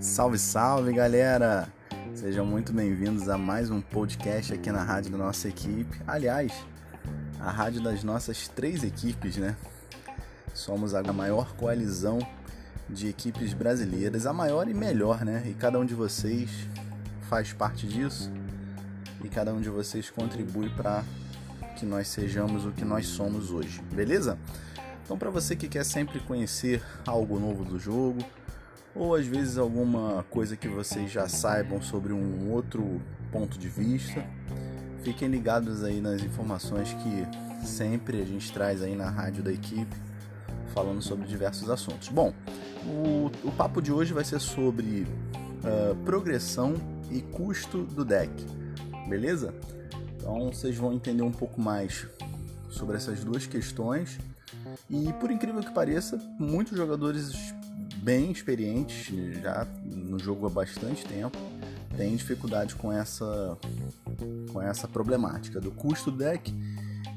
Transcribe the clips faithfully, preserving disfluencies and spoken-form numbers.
Salve, salve, galera! Sejam muito bem-vindos a mais um podcast aqui na rádio da nossa equipe. Aliás, a rádio das nossas três equipes, né? Somos a maior coalizão de equipes brasileiras, a maior e melhor, né? E cada um de vocês faz parte disso e cada um de vocês contribui para que nós sejamos o que nós somos hoje, beleza? Então, para você que quer sempre conhecer algo novo do jogo, ou às vezes alguma coisa que vocês já saibam sobre um outro ponto de vista, fiquem ligados aí nas informações que sempre a gente traz aí na rádio da equipe, falando sobre diversos assuntos. Bom, o, o papo de hoje vai ser sobre uh, progressão e custo do deck, beleza? Então, vocês vão entender um pouco mais sobre essas duas questões. E por incrível que pareça, muitos jogadores bem experientes, já no jogo há bastante tempo, têm dificuldade com essa, com essa problemática do custo do deck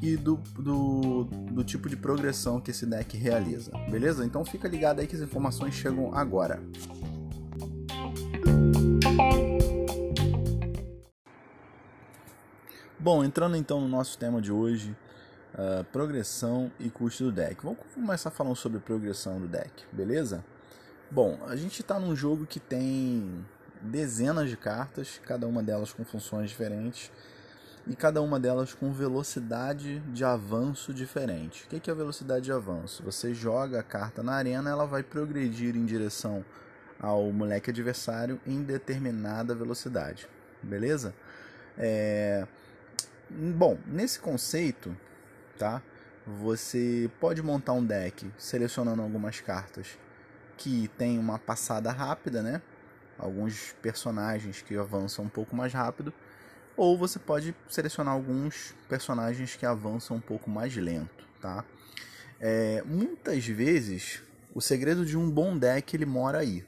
e do, do, do tipo de progressão que esse deck realiza, beleza? Então fica ligado aí que as informações chegam agora. Bom, entrando então no nosso tema de hoje, Uh, progressão e custo do deck. Vamos começar falando sobre progressão do deck, beleza? Bom, a gente está num jogo que tem dezenas de cartas, cada uma delas com funções diferentes e cada uma delas com velocidade de avanço diferente. O que é, que é velocidade de avanço? Você joga a carta na arena, ela vai progredir em direção ao moleque adversário em determinada velocidade, beleza? É... Bom, nesse conceito, tá? Você pode montar um deck selecionando algumas cartas que tem uma passada rápida, né? Alguns personagens que avançam um pouco mais rápido, ou você pode selecionar alguns personagens que avançam um pouco mais lento, tá? É, muitas vezes o segredo de um bom deck ele mora aí,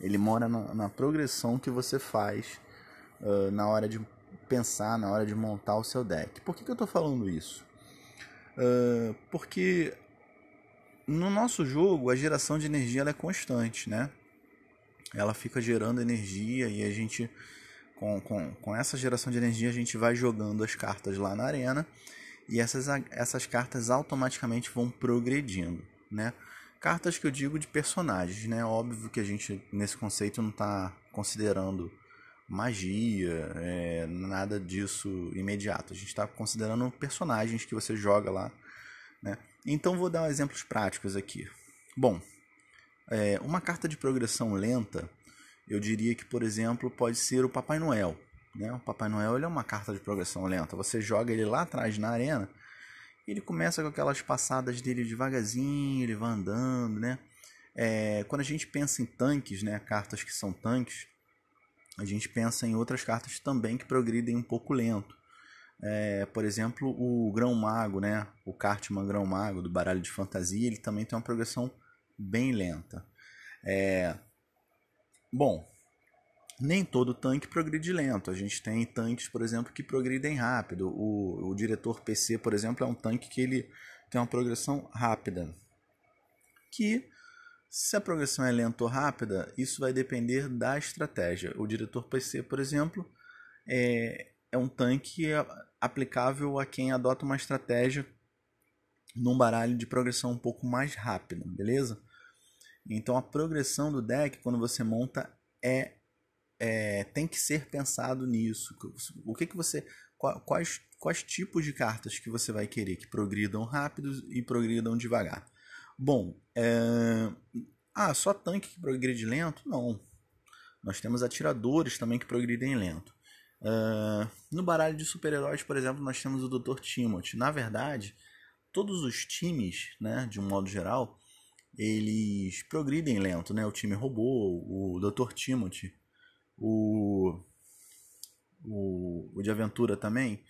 ele mora na, na progressão que você faz uh, na hora de pensar, na hora de montar o seu deck. Por que, que eu tô falando isso? Uh, porque no nosso jogo a geração de energia ela é constante, né? Ela fica gerando energia e a gente, com, com, com essa geração de energia, a gente vai jogando as cartas lá na arena e essas, essas cartas automaticamente vão progredindo, né? Cartas que eu digo de personagens, né? Óbvio que a gente nesse conceito não está considerando magia, é, nada disso imediato. A gente está considerando personagens que você joga lá, né? Então vou dar exemplos práticos aqui. Bom, é, uma carta de progressão lenta, eu diria que, por exemplo, pode ser o Papai Noel, né? O Papai Noel ele é uma carta de progressão lenta. Você joga ele lá atrás na arena, ele começa com aquelas passadas dele devagarzinho, ele vai andando, né? É, quando a gente pensa em tanques, né? Cartas que são tanques, a gente pensa em outras cartas também que progridem um pouco lento. É, por exemplo, o Grão Mago, né? O Kartman Grão Mago do baralho de fantasia, ele também tem uma progressão bem lenta. É... Bom, nem todo tanque progride lento. A gente tem tanques, por exemplo, que progridem rápido. O, o Diretor P C, por exemplo, é um tanque que ele tem uma progressão rápida. Que... Se a progressão é lenta ou rápida, isso vai depender da estratégia. O Diretor P C, por exemplo, é, é um tanque aplicável a quem adota uma estratégia num baralho de progressão um pouco mais rápida, beleza? Então a progressão do deck, quando você monta, é, é tem que ser pensado nisso. O que, que você, quais, quais tipos de cartas que você vai querer que progridam rápido e progridam devagar? Bom, é... ah, só tanque que progride lento? Não. Nós temos atiradores também que progridem lento. É... No baralho de super-heróis, por exemplo, nós temos o doutor Timothy. Na verdade, todos os times, né, de um modo geral, eles progridem lento, né? O time robô, o doutor Timothy, o... o o de aventura também,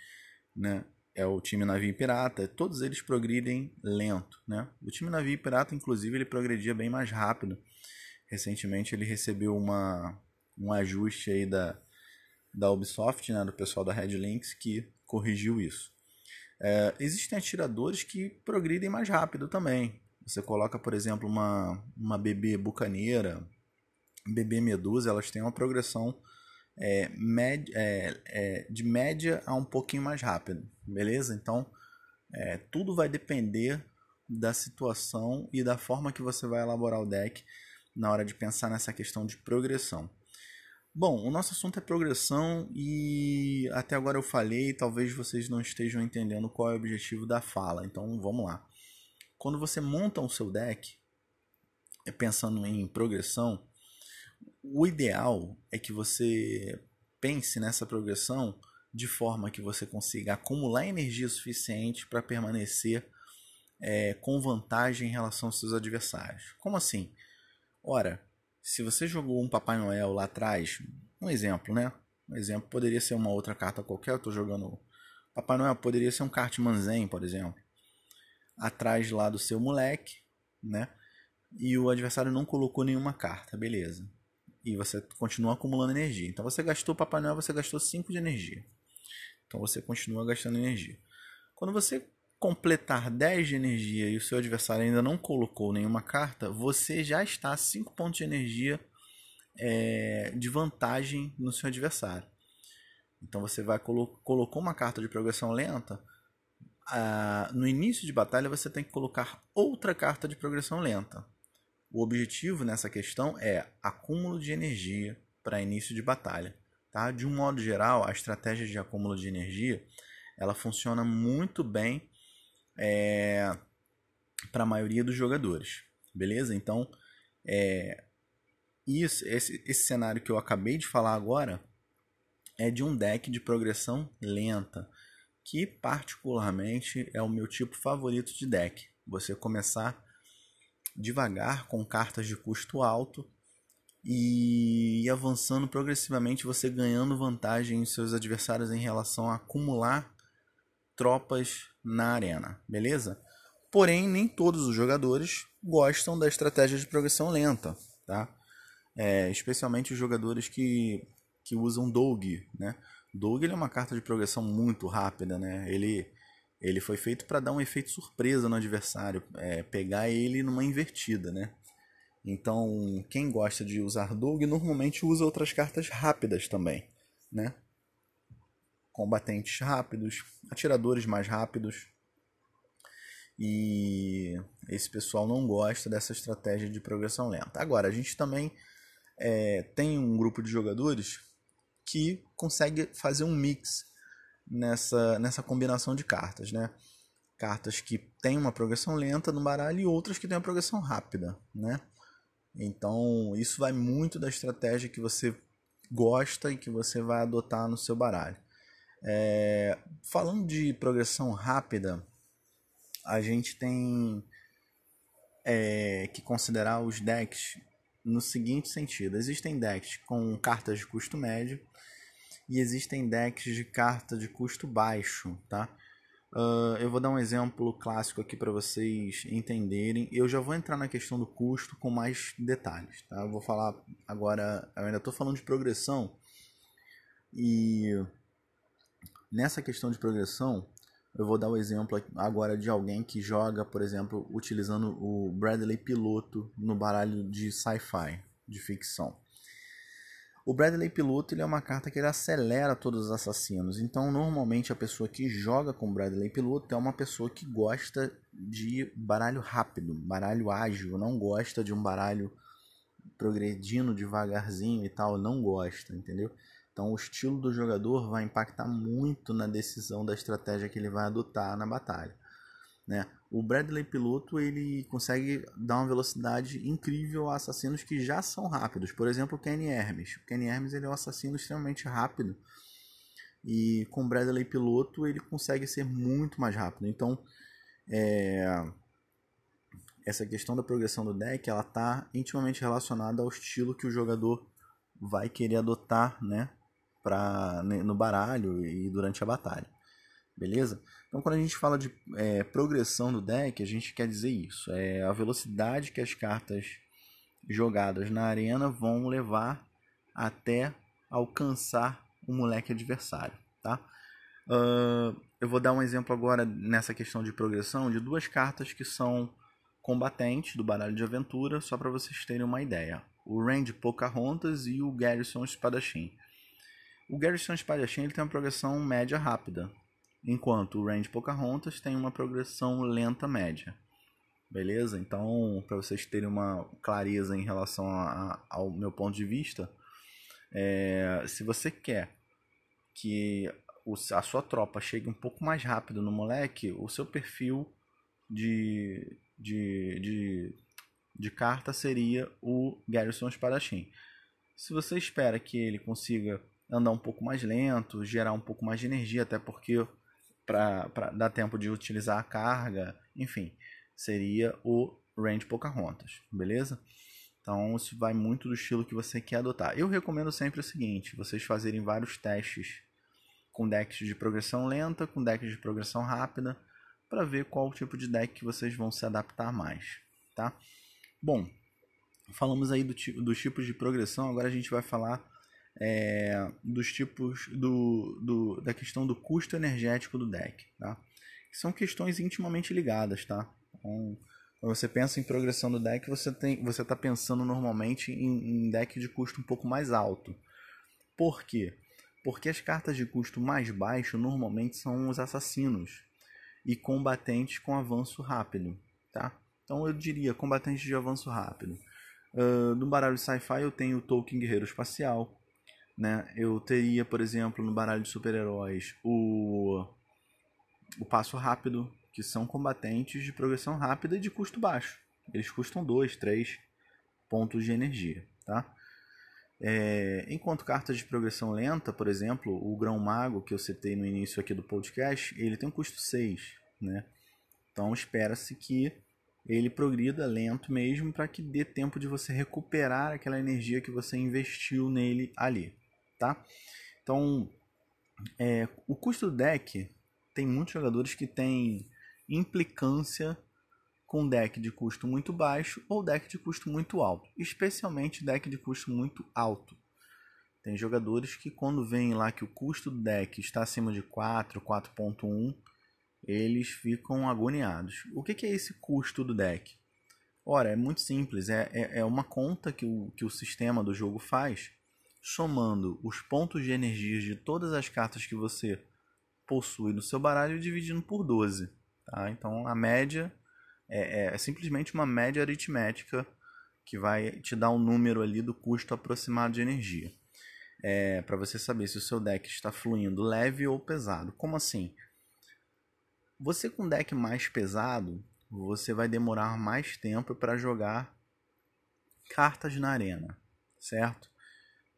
né? É o time navio e pirata, todos eles progridem lento, né? O time navio e pirata, inclusive, ele progredia bem mais rápido. Recentemente ele recebeu uma, um ajuste aí da, da Ubisoft, né? Do pessoal da Red Links, que corrigiu isso. É, existem atiradores que progridem mais rápido também. Você coloca, por exemplo, uma, uma B B Bucaneira, B B Medusa, elas têm uma progressão é, med, é, é, de média a um pouquinho mais rápida, beleza? Então, é, tudo vai depender da situação e da forma que você vai elaborar o deck na hora de pensar nessa questão de progressão. Bom, o nosso assunto é progressão e até agora eu falei, talvez vocês não estejam entendendo qual é o objetivo da fala, então vamos lá. Quando você monta o seu deck, pensando em progressão, o ideal é que você pense nessa progressão de forma que você consiga acumular energia suficiente para permanecer é, com vantagem em relação aos seus adversários. Como assim? Ora, se você jogou um Papai Noel lá atrás, um exemplo, né? Um exemplo poderia ser uma outra carta qualquer, eu estou jogando Papai Noel, poderia ser um Kartman Zen, por exemplo, atrás lá do seu moleque, né? E o adversário não colocou nenhuma carta, beleza. E você continua acumulando energia. Então você gastou Papai Noel, você gastou cinco de energia. Então você continua gastando energia. Quando você completar dez de energia e o seu adversário ainda não colocou nenhuma carta, você já está a cinco pontos de energia é, de vantagem no seu adversário. Então você vai colo- colocou uma carta de progressão lenta, ah, no início de batalha você tem que colocar outra carta de progressão lenta. O objetivo nessa questão é acúmulo de energia para início de batalha. Tá? De um modo geral, a estratégia de acúmulo de energia ela funciona muito bem É, para a maioria dos jogadores, beleza? Então, é, isso, esse, esse cenário que eu acabei de falar agora é de um deck de progressão lenta, que particularmente é o meu tipo favorito de deck. Você começar devagar com cartas de custo alto e ir avançando progressivamente, você ganhando vantagem em seus adversários em relação a acumular tropas na arena, beleza? Porém, nem todos os jogadores gostam da estratégia de progressão lenta, tá? É, especialmente os jogadores que, que usam Doug, né? Doug ele é uma carta de progressão muito rápida, né? Ele, ele foi feito para dar um efeito surpresa no adversário, é, pegar ele numa invertida, né? Então, quem gosta de usar Doug normalmente usa outras cartas rápidas também, né? Combatentes rápidos, atiradores mais rápidos, e esse pessoal não gosta dessa estratégia de progressão lenta. Agora, a gente também é, tem um grupo de jogadores que consegue fazer um mix nessa, nessa combinação de cartas, né? Cartas que têm uma progressão lenta no baralho e outras que têm uma progressão rápida, né? Então, isso vai muito da estratégia que você gosta e que você vai adotar no seu baralho. É, falando de progressão rápida, a gente tem é, que considerar os decks no seguinte sentido. Existem decks com cartas de custo médio e existem decks de carta de custo baixo, tá? Uh, eu vou dar um exemplo clássico aqui para vocês entenderem. Eu já vou entrar na questão do custo com mais detalhes, tá? Eu vou falar agora, eu ainda estou falando de progressão e... Nessa questão de progressão, eu vou dar o exemplo agora de alguém que joga, por exemplo, utilizando o Bradley Piloto no baralho de sci-fi, de ficção. O Bradley Piloto ele é uma carta que ele acelera todos os assassinos. Então, normalmente, a pessoa que joga com o Bradley Piloto é uma pessoa que gosta de baralho rápido, baralho ágil, não gosta de um baralho progredindo devagarzinho e tal, não gosta, entendeu? Então, o estilo do jogador vai impactar muito na decisão da estratégia que ele vai adotar na batalha, né? O Bradley Piloto ele consegue dar uma velocidade incrível a assassinos que já são rápidos. Por exemplo, o Kenny Hermes. O Kenny Hermes ele é um assassino extremamente rápido. E com o Bradley Piloto ele consegue ser muito mais rápido. Então, é... essa questão da progressão do deck ela está intimamente relacionada ao estilo que o jogador vai querer adotar, né? Pra, no baralho e durante a batalha, beleza? Então, quando a gente fala de é, progressão do deck, a gente quer dizer isso, é a velocidade que as cartas jogadas na arena vão levar até alcançar o moleque adversário, tá? Uh, eu vou dar um exemplo agora nessa questão de progressão de duas cartas que são combatente do baralho de aventura, só para vocês terem uma ideia. O Ranger Pocahontas e o Garrison Espadachim. O Garrison Espadachim ele tem uma progressão média rápida, enquanto o Ranger Pocahontas tem uma progressão lenta média. Beleza? Então, para vocês terem uma clareza em relação a, a, ao meu ponto de vista, é, se você quer que a sua tropa chegue um pouco mais rápido no moleque, o seu perfil de, de, de, de carta seria o Garrison Espadachim. Se você espera que ele consiga andar um pouco mais lento, gerar um pouco mais de energia, até porque para dar tempo de utilizar a carga, enfim, seria o Ranger Pocahontas, beleza? Então isso vai muito do estilo que você quer adotar. Eu recomendo sempre o seguinte, vocês fazerem vários testes com decks de progressão lenta, com decks de progressão rápida, para ver qual tipo de deck que vocês vão se adaptar mais, tá? Bom, falamos aí do, dos tipos de progressão, agora a gente vai falar É, dos tipos do, do, da questão do custo energético do deck, tá? São questões intimamente ligadas, tá? Então, quando você pensa em progressão do deck, você tem, você está pensando normalmente em, em deck de custo um pouco mais alto. Por quê? Porque as cartas de custo mais baixo normalmente são os assassinos e combatentes com avanço rápido, tá? Então eu diria combatentes de avanço rápido. Uh, no baralho sci-fi eu tenho o Tolkien Guerreiro Espacial, né? Eu teria, por exemplo, no baralho de super-heróis, o, o Passo Rápido, que são combatentes de progressão rápida e de custo baixo. Eles custam dois, três pontos de energia, tá? É, enquanto cartas de progressão lenta, por exemplo, o Grão Mago, que eu citei no início aqui do podcast, ele tem um custo seis, né? Então espera-se que ele progrida lento mesmo para que dê tempo de você recuperar aquela energia que você investiu nele ali. Tá? Então, é, o custo do deck, tem muitos jogadores que têm implicância com deck de custo muito baixo ou deck de custo muito alto, especialmente deck de custo muito alto. Tem jogadores que quando veem lá que o custo do deck está acima de quatro, quatro ponto um, eles ficam agoniados. O que é esse custo do deck? Ora, é muito simples, é, é, é uma conta que o, que o sistema do jogo faz, somando os pontos de energia de todas as cartas que você possui no seu baralho e dividindo por doze. Tá? Então a média é, é simplesmente uma média aritmética que vai te dar um número ali do custo aproximado de energia. É, para você saber se o seu deck está fluindo leve ou pesado. Como assim? Você com deck mais pesado, você vai demorar mais tempo para jogar cartas na arena, certo?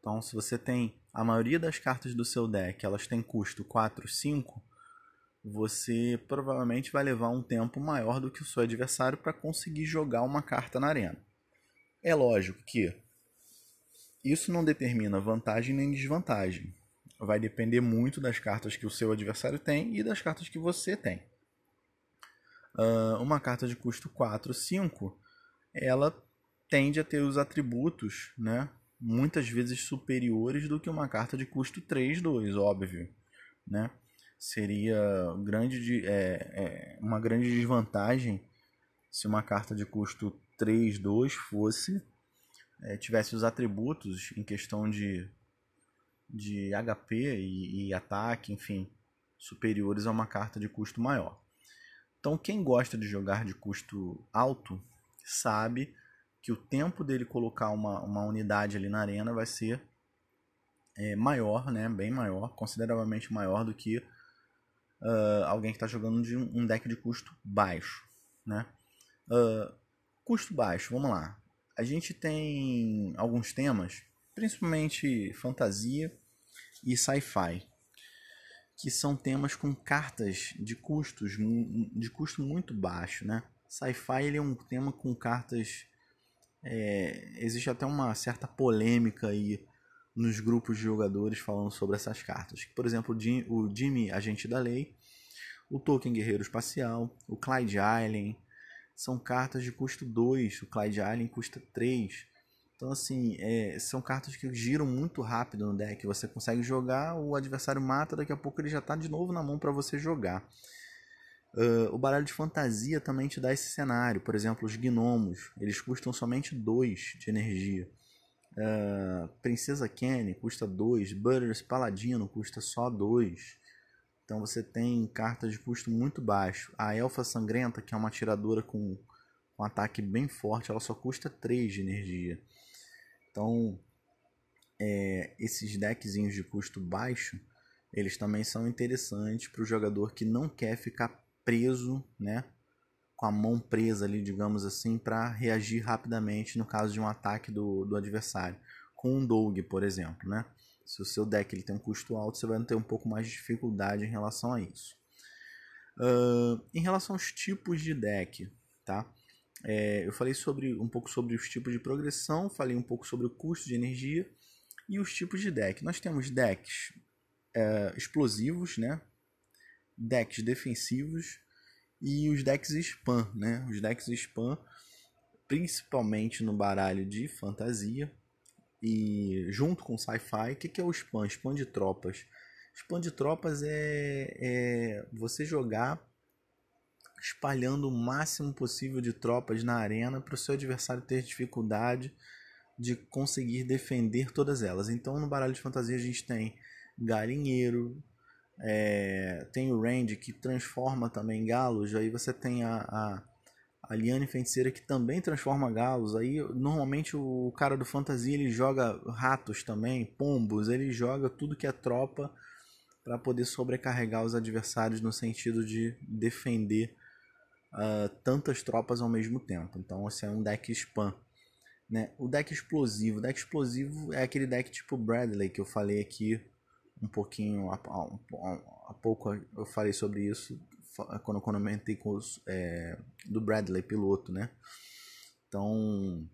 Então, se você tem a maioria das cartas do seu deck, elas têm custo quatro, cinco, você provavelmente vai levar um tempo maior do que o seu adversário para conseguir jogar uma carta na arena. É lógico que isso não determina vantagem nem desvantagem. Vai depender muito das cartas que o seu adversário tem e das cartas que você tem. Uh, uma carta de custo quatro, cinco, ela tende a ter os atributos, né, muitas vezes superiores do que uma carta de custo três, dois, óbvio. Né? Seria grande de, é, é, uma grande desvantagem se uma carta de custo três, dois fosse, é, tivesse os atributos em questão de de H P e, e ataque, enfim, superiores a uma carta de custo maior. Então quem gosta de jogar de custo alto sabe que o tempo dele colocar uma, uma unidade ali na arena vai ser é, maior, né? Bem maior, consideravelmente maior do que uh, alguém que está jogando de um deck de custo baixo, né? Uh, custo baixo, vamos lá. A gente tem alguns temas, principalmente fantasia e sci-fi, que são temas com cartas de custos de custo muito baixo, né? Sci-fi ele é um tema com cartas, é, existe até uma certa polêmica aí nos grupos de jogadores falando sobre essas cartas. Por exemplo, o Jimmy Agente da Lei, o Tolkien Guerreiro Espacial, o Clyde Island, são cartas de custo dois, o Clyde Island custa três. Então assim, é, são cartas que giram muito rápido no deck, você consegue jogar, o adversário mata, daqui a pouco ele já está de novo na mão para você jogar. Uh, o baralho de fantasia também te dá esse cenário. Por exemplo, os gnomos, eles custam somente dois de energia. Uh, Princesa Kenny custa dois, Butters Paladino custa só dois. Então você tem cartas de custo muito baixo. A Elfa Sangrenta, que é uma atiradora com um ataque bem forte, ela só custa três de energia. Então é, esses deckzinhos de custo baixo, eles também são interessantes para o jogador que não quer ficar preso, né, com a mão presa ali, digamos assim, para reagir rapidamente no caso de um ataque do, do adversário. Com um Doug, por exemplo, né? Se o seu deck ele tem um custo alto, você vai ter um pouco mais de dificuldade em relação a isso. Uh, em relação aos tipos de deck, tá? É, eu falei sobre, um pouco sobre os tipos de progressão, falei um pouco sobre o custo de energia e os tipos de deck. Nós temos decks é, explosivos, né? Decks defensivos e os decks spam, né? Os decks spam, principalmente no baralho de fantasia e junto com sci-fi. O que, que é o spam? Spam de tropas. Spam de tropas é, é você jogar espalhando o máximo possível de tropas na arena para o seu adversário ter dificuldade de conseguir defender todas elas. Então, no baralho de fantasia a gente tem galinheiro. É, tem o Range, que transforma também galos. Aí você tem a, a, a Liane Feiticeira, que também transforma galos. Aí normalmente o cara do fantasia ele joga ratos também, pombos. Ele joga tudo que é tropa para poder sobrecarregar os adversários no sentido de defender uh, tantas tropas ao mesmo tempo. Então esse é um deck spam, né? O deck explosivo. O deck explosivo é aquele deck tipo Bradley que eu falei aqui um pouquinho, há pouco eu falei sobre isso quando eu comentei com os, é, do Bradley Piloto, né? Então,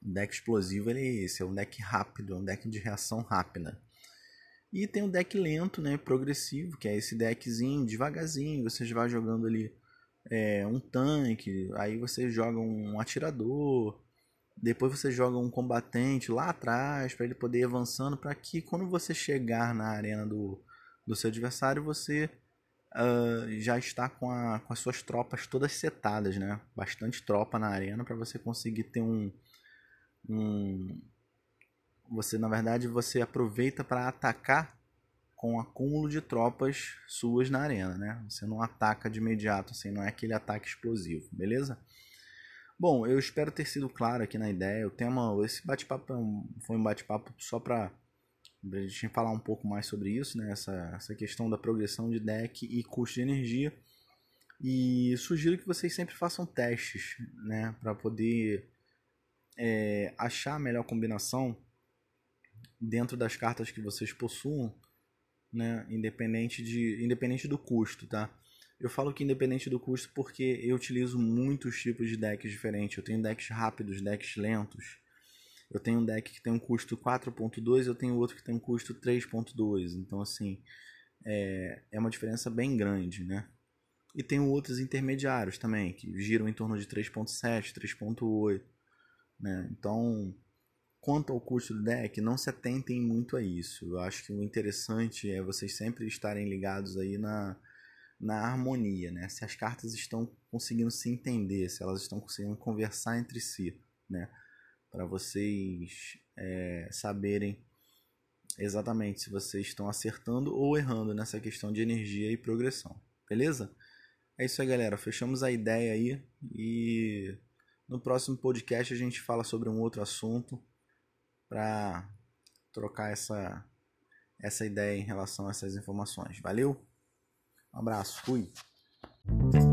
deck explosivo ele é esse, é um deck rápido, é um deck de reação rápida. E tem um deck lento, né, progressivo, que é esse deckzinho devagarzinho, você vai jogando ali é, um tanque, aí você joga um atirador. Depois você joga um combatente lá atrás para ele poder ir avançando, para que quando você chegar na arena do, do seu adversário, você uh, já está com, a, com as suas tropas todas setadas, né? Bastante tropa na arena para você conseguir ter um, um... Você, na verdade, você aproveita para atacar com um acúmulo de tropas suas na arena, né? Você não ataca de imediato, assim, não é aquele ataque explosivo, beleza? Bom, eu espero ter sido claro aqui na ideia. O tema, esse bate-papo foi um bate-papo só para a gente falar um pouco mais sobre isso, né? Essa, essa questão da progressão de deck e custo de energia. E sugiro que vocês sempre façam testes, né? Para poder é, achar a melhor combinação dentro das cartas que vocês possuam, né? Independente, de, independente do custo, tá? Eu falo que independente do custo porque eu utilizo muitos tipos de decks diferentes. Eu tenho decks rápidos, decks lentos. Eu tenho um deck que tem um custo quatro ponto dois, eu tenho outro que tem um custo três ponto dois. Então, assim, é, é uma diferença bem grande, né? E tenho outros intermediários também, que giram em torno de três ponto sete, três ponto oito. Né? Então, quanto ao custo do deck, não se atentem muito a isso. Eu acho que o interessante é vocês sempre estarem ligados aí na... na harmonia, né? Se as cartas estão conseguindo se entender, se elas estão conseguindo conversar entre si, né? Para vocês é, saberem exatamente se vocês estão acertando ou errando nessa questão de energia e progressão, beleza? É isso aí, galera. Fechamos a ideia aí e no próximo podcast a gente fala sobre um outro assunto para trocar essa, essa ideia em relação a essas informações. Valeu! Um abraço, fui!